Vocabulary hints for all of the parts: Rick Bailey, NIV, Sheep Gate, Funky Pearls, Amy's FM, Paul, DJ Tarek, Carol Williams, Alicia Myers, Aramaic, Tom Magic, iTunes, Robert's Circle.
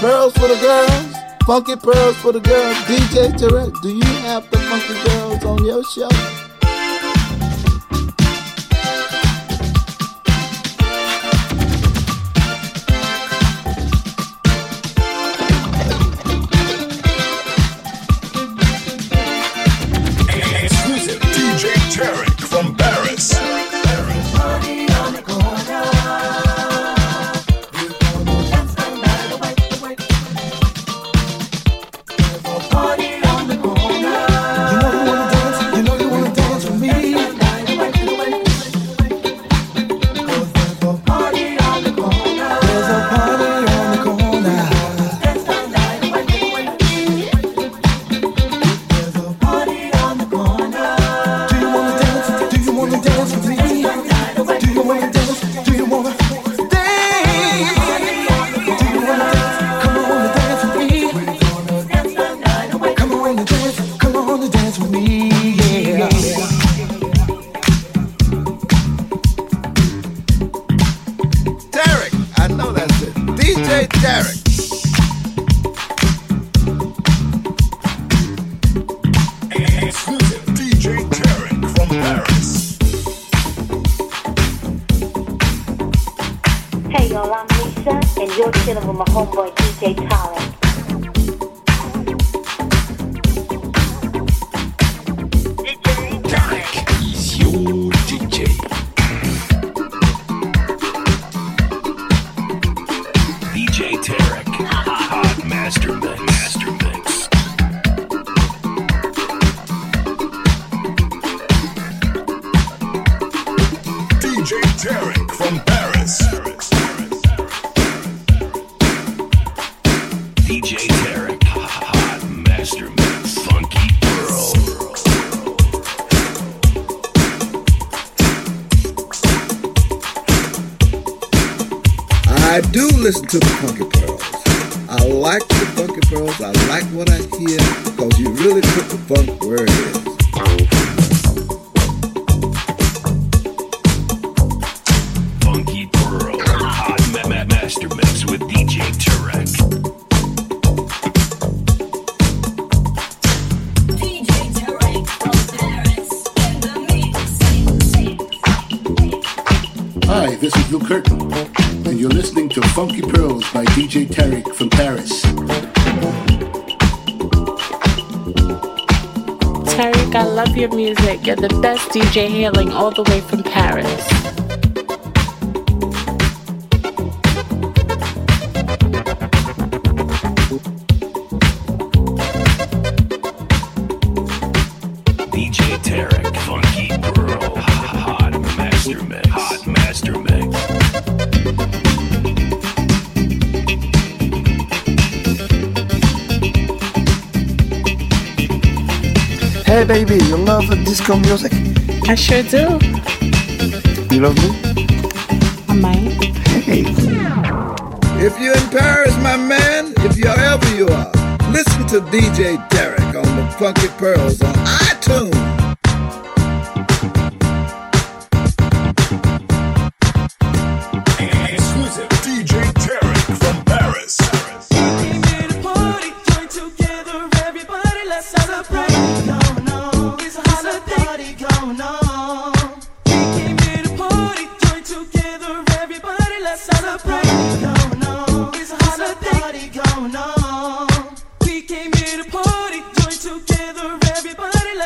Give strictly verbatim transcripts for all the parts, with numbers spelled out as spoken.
Pearls for the girls, funky pearls for the girls. D J Tarek, do you have the funky girls on your show? I do listen to the Funky Pearls. I like the Funky Pearls. I like what I hear because you really put the funk where it is. Funky Pearls, hot ma- ma- master mix with D J Tarek. Hi, this is Lou Curtin, and you're listening to Funky Pearls by D J Tarek from Paris. Tarek, I love your music. You're the best D J hailing all the way from Paris. Hey baby, you love disco music? I sure do. You love me? I might. Hey. If you're in Paris, my man, if you're ever you are, listen to D J Tarek on the Funky Pearls on iTunes.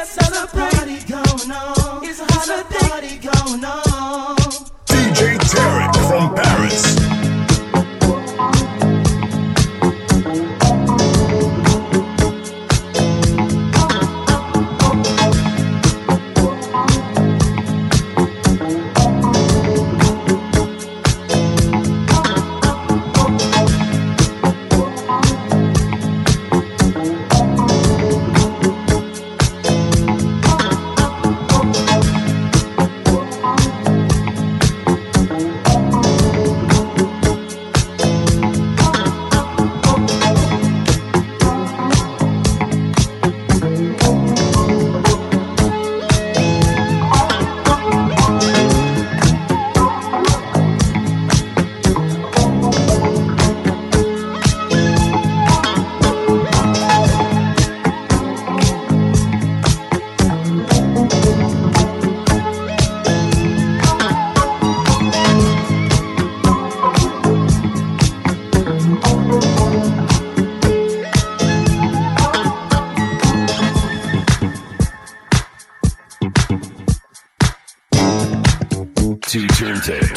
Celebrate.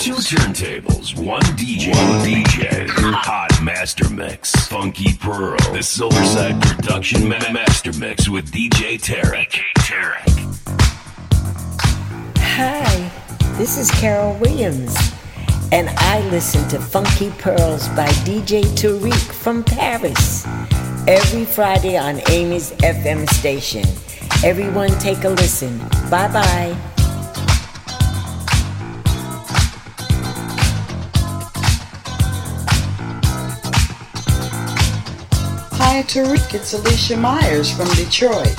Two turntables, one D J, one D J, hot master mix, Funky Pearl, the Silverside Production ma- Master Mix with D J Tarek. D J Tarek. Hi, this is Carol Williams, and I listen to Funky Pearls by D J Tarek from Paris every Friday on Amy's F M station. Everyone, take a listen. Bye bye. Hi Tarek, it's Alicia Myers from Detroit.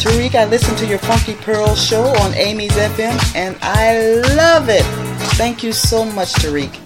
Tarek, I listen to your Funky Pearls show on Amy's F M and I love it. Thank you so much, Tarek.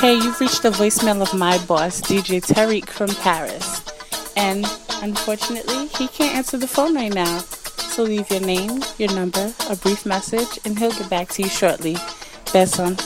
Hey, you've reached the voicemail of my boss, D J Tarek from Paris. And unfortunately, he can't answer the phone right now. So leave your name, your number, a brief message, and he'll get back to you shortly. Best one.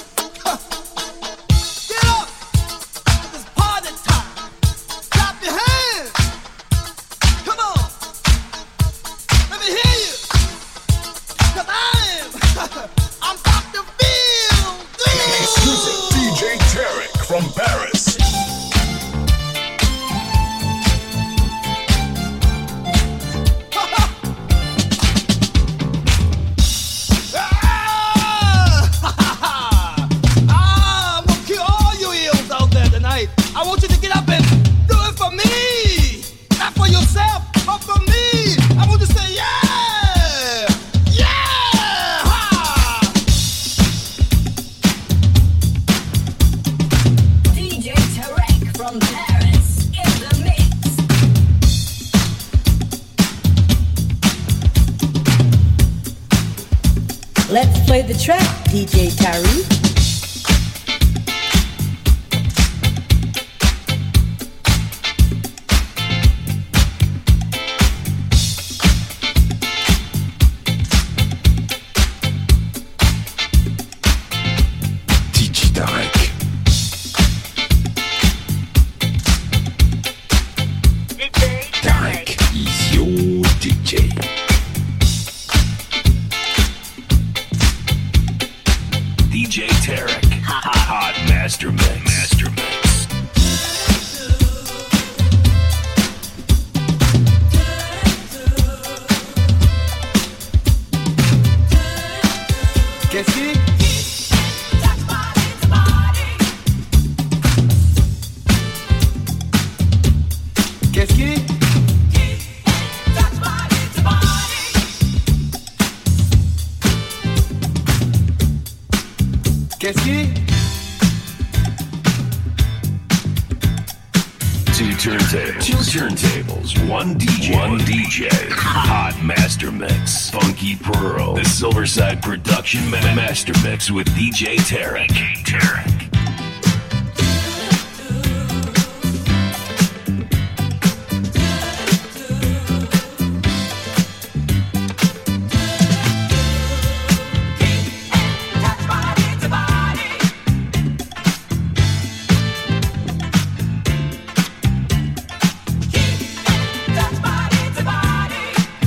Silverside Production ma- Master Mix with D J Tarek. D J Tarek.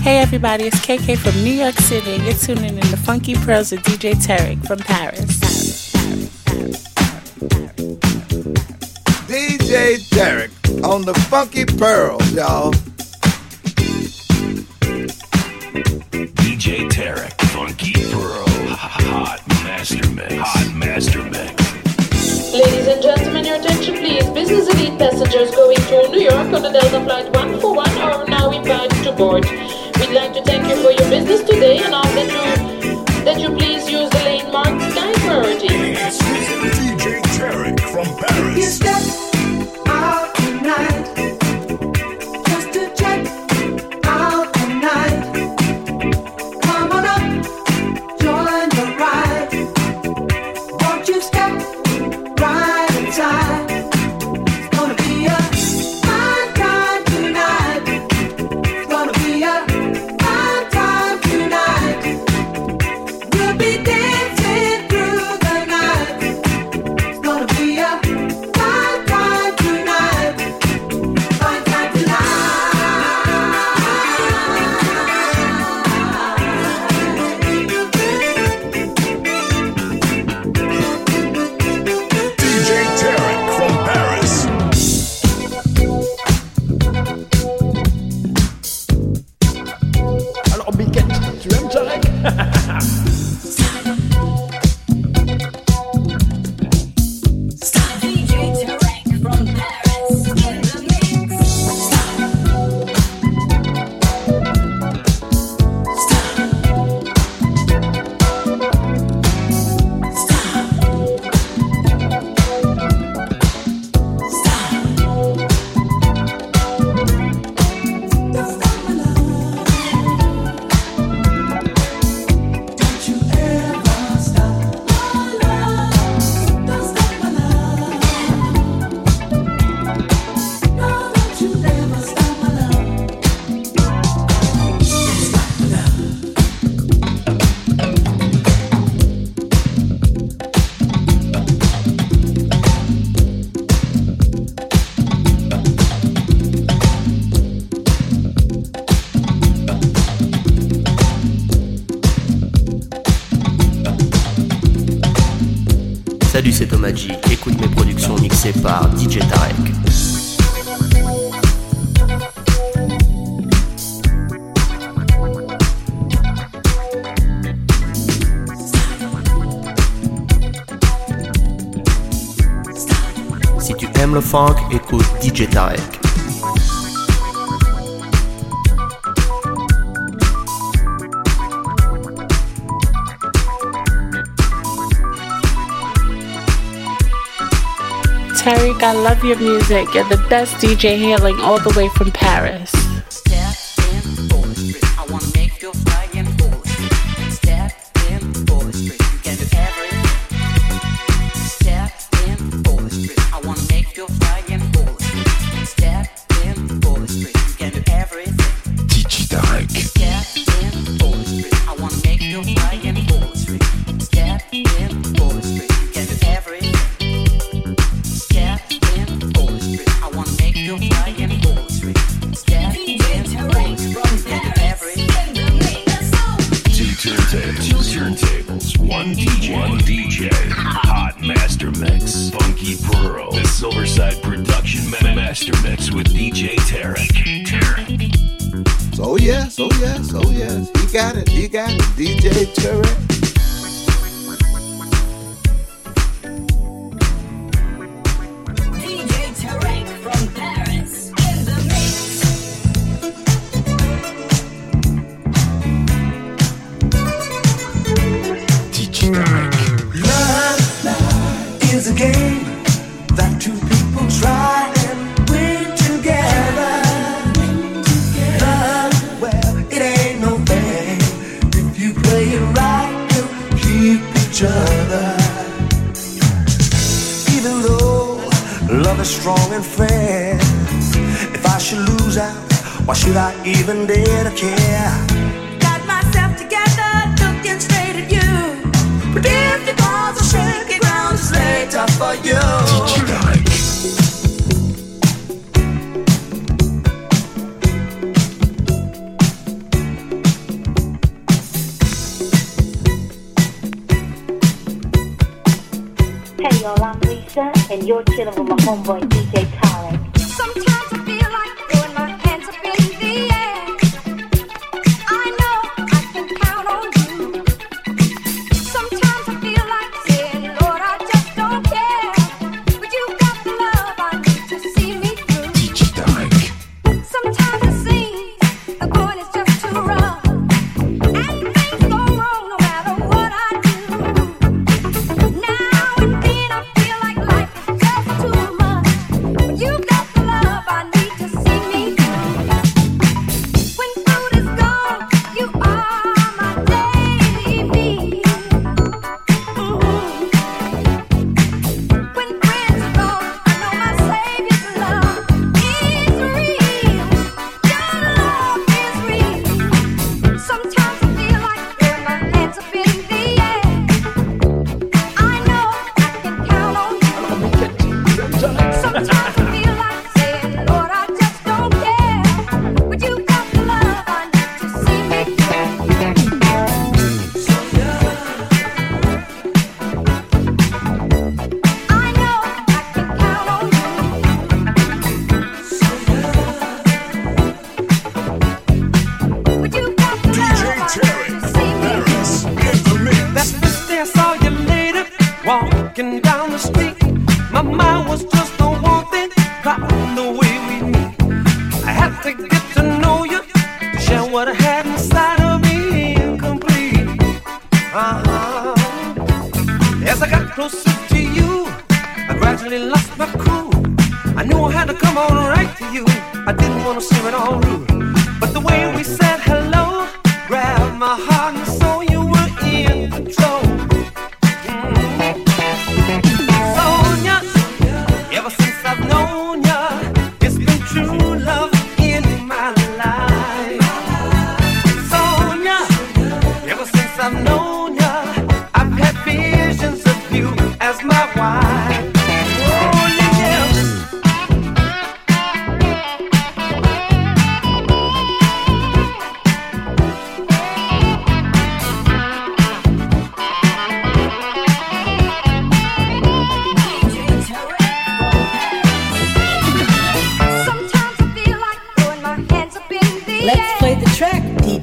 Hey everybody, it's K K from New York City, and you're tuning in to Funky Pearls with D J Tarek from Paris. D J Tarek on the Funky Pearls, y'all. D J Tarek, Funky Pearl, hot master mix, hot master mix. Ladies and gentlemen, your attention please. Business elite passengers going to New York on the Delta Flight one forty-one are now invited to board. We'd like to thank you for your business today and all the Salut, c'est Tom Magic. Écoute mes productions mixées par D J Tarek. Le funk, écoute D J Tarek. Tarek, I love your music. You're the best D J hailing all the way from Paris.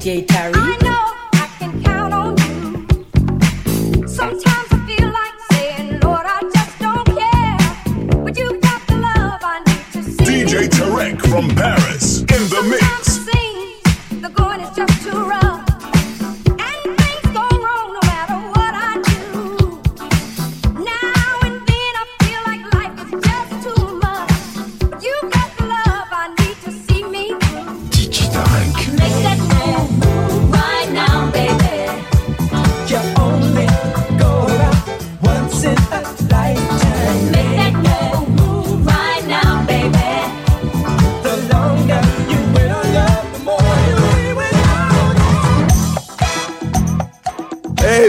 D J Tarek. I know I can count on you. Sometimes I feel like saying, Lord, I just don't care. But you've got the love I need to see. D J Tarek from Paris in the Sometimes mix.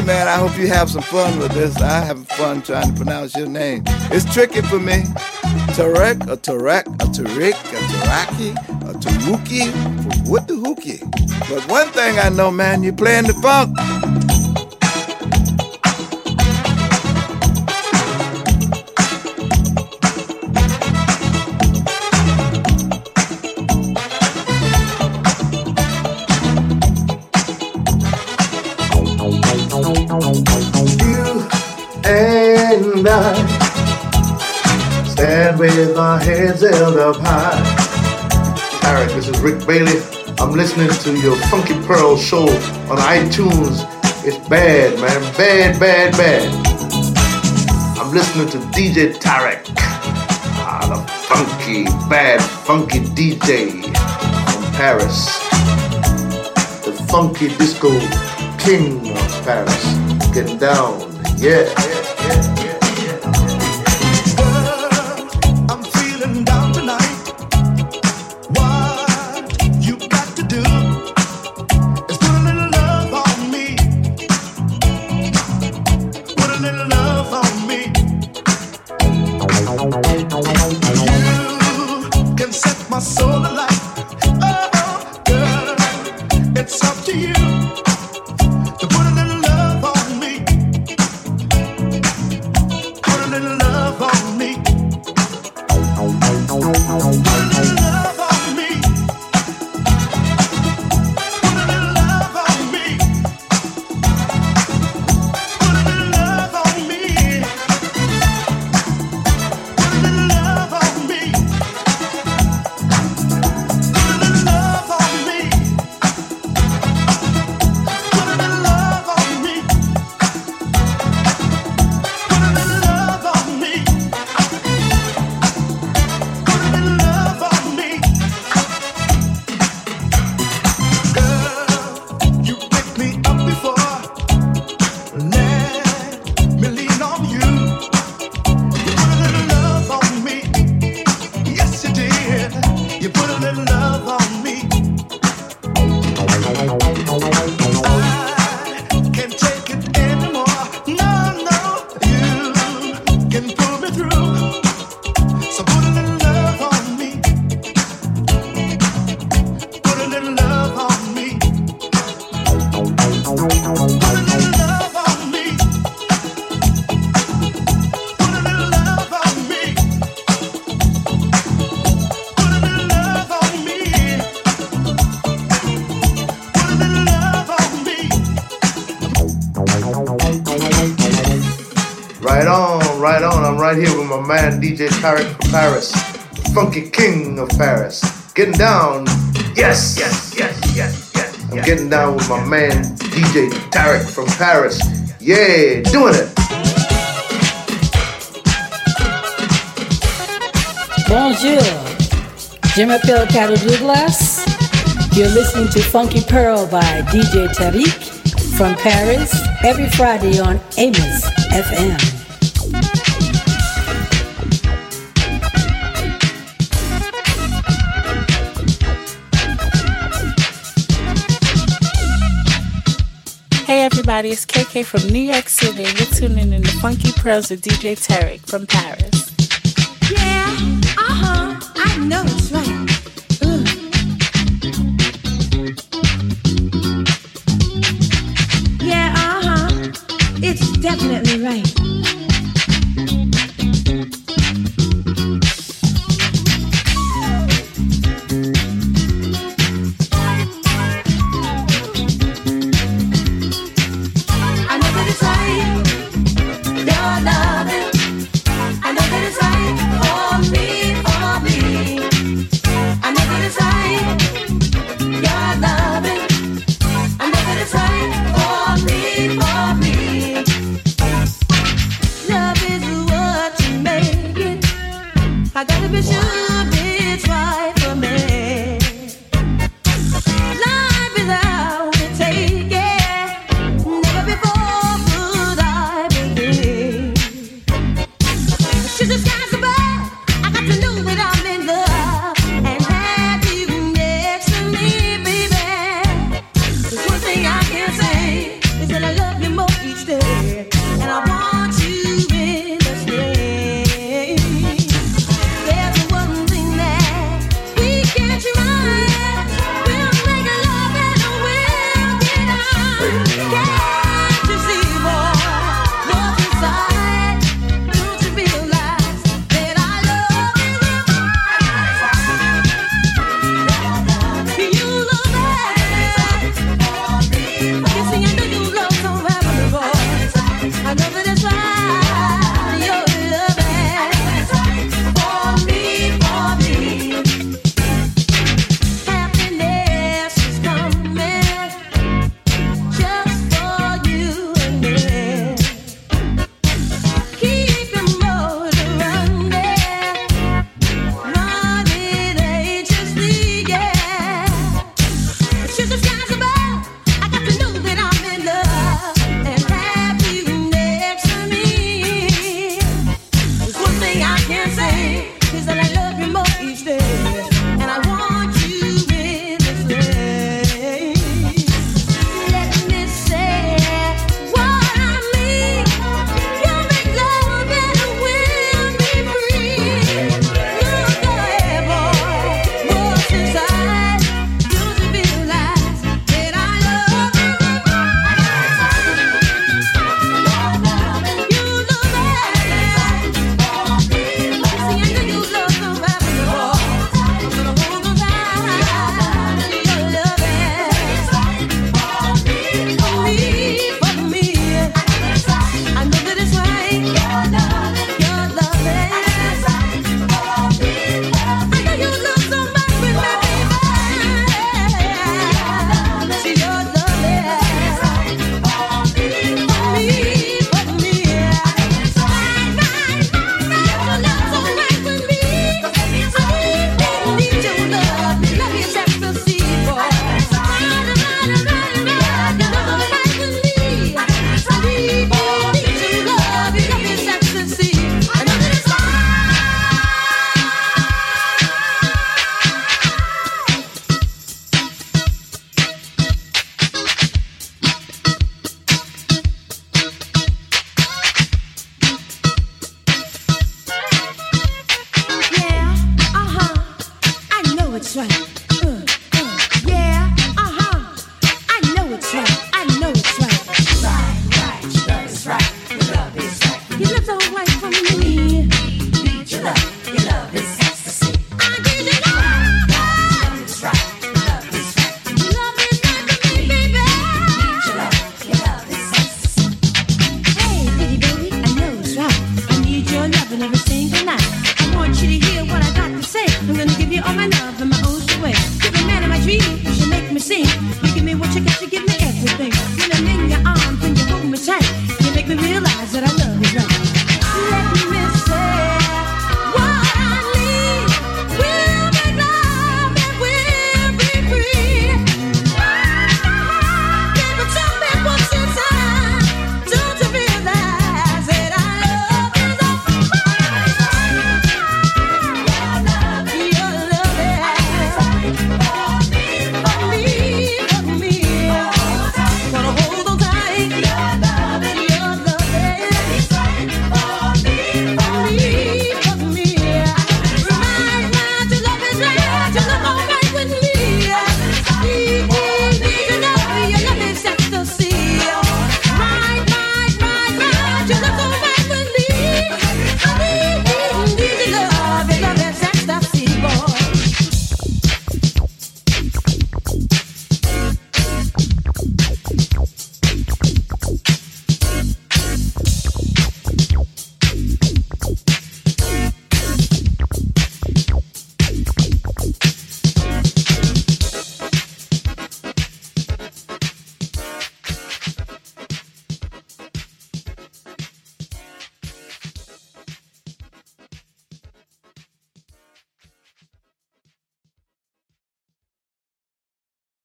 Man, I hope you have some fun with this. I have fun trying to pronounce your name. It's tricky for me. Tarek, a Tarek, a Tarek, a Taraki, a Taruki, from what the hookie. But one thing I know, man, you're playing the funk. Stand with our heads held up high. Tarek, this is Rick Bailey. I'm listening to your Funky Pearls show on iTunes. It's bad, man. Bad, bad, bad. I'm listening to D J Tarek. Ah, the funky, bad, funky D J from Paris. The funky disco king of Paris. Getting down. Yeah, yeah, yeah. Man, D J Tarek from Paris, Funky King of Paris, getting down. Yes, yes, yes, yes, yes. I'm getting down with my man D J Tarek from Paris. Yeah, doing it. Bonjour, je m'appelle Carol Williams. You're listening to Funky Pearl by D J Tarek from Paris every Friday on Amy's F M. Everybody, it's K K from New York City. You're tuning in to Funky Pearls with D J Tarek from Paris. Yeah, uh-huh, I know it's right. Ooh. Yeah, uh-huh, it's definitely right. gotta be sure.